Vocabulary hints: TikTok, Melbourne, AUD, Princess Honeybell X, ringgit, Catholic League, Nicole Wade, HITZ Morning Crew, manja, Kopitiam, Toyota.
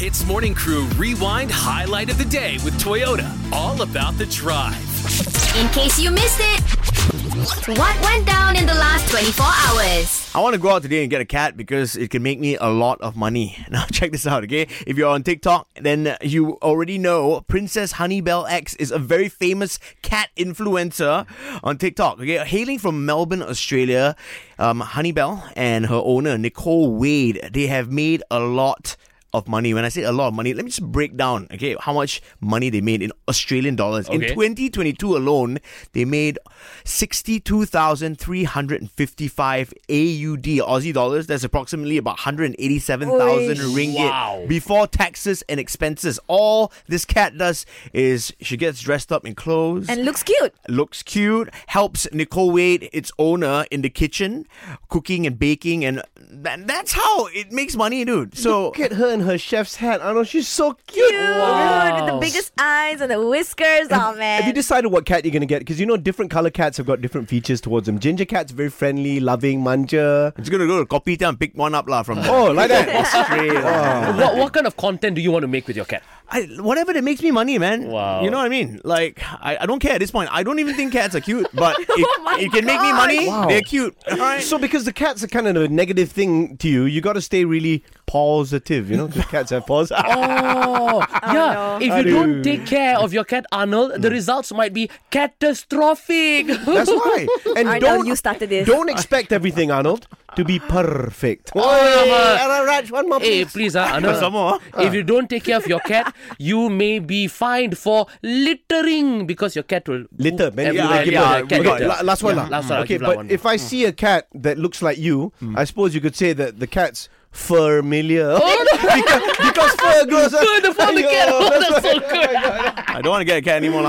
Hits Morning Crew Rewind Highlight of the Day with Toyota. All about the drive. In case you missed it, what went down in the last 24 hours? I want to go out today and get a cat because it can make me a lot of money. Now check this out, okay? If you're on TikTok, then you already know Princess Honeybell X is a very famous cat influencer on TikTok. Okay, hailing from Melbourne, Australia, Honeybell and her owner, Nicole Wade, they have made a lot of money. When I say a lot of money, let me just break down, okay, how much money they made in Australian dollars. Okay. In 2022 alone, they made 62,355 AUD, Aussie dollars. That's approximately about 187,000 ringgit. Wow. Before taxes and expenses. All this cat does is she gets dressed up in clothes. And looks cute. Looks cute. Helps Nicole Wade, its owner, in the kitchen, cooking and baking. And that's how it makes money, dude. So look at her in her chef's hat. I know, she's so cute. Wow. With the biggest eyes and the whiskers. Oh, man. Have you decided what cat you're going to get? Because you know different colour cats have got different features towards them. Ginger cat's very friendly, loving, manja. It's going to go to Kopitiam and pick one up from there. Oh, like that. Australia. Oh. What kind of content do you want to make with your cat? Whatever that makes me money, man. Wow. You know what I mean? Like, I don't care at this point. I don't even think cats are cute, but it can make me money. Wow. They're cute. All right. So because the cats are kind of a negative thing to you, you got to stay really positive. You know, because cats have paws. Oh, yeah. If you don't take care of your cat, Arnold, the results might be catastrophic. That's why. And Arnold, you started this. Don't expect everything, Arnold, to be perfect. One more, please. Hey, please, Arnold. Some more. If you don't take care of your cat, you may be fined for littering because your cat will litter. Last one. Okay, but if I see a cat that looks like you, I suppose you could say that the cat's familiar. Oh, no. because fur grows up. Good, the cat. That's so good. I don't want to get a cat anymore.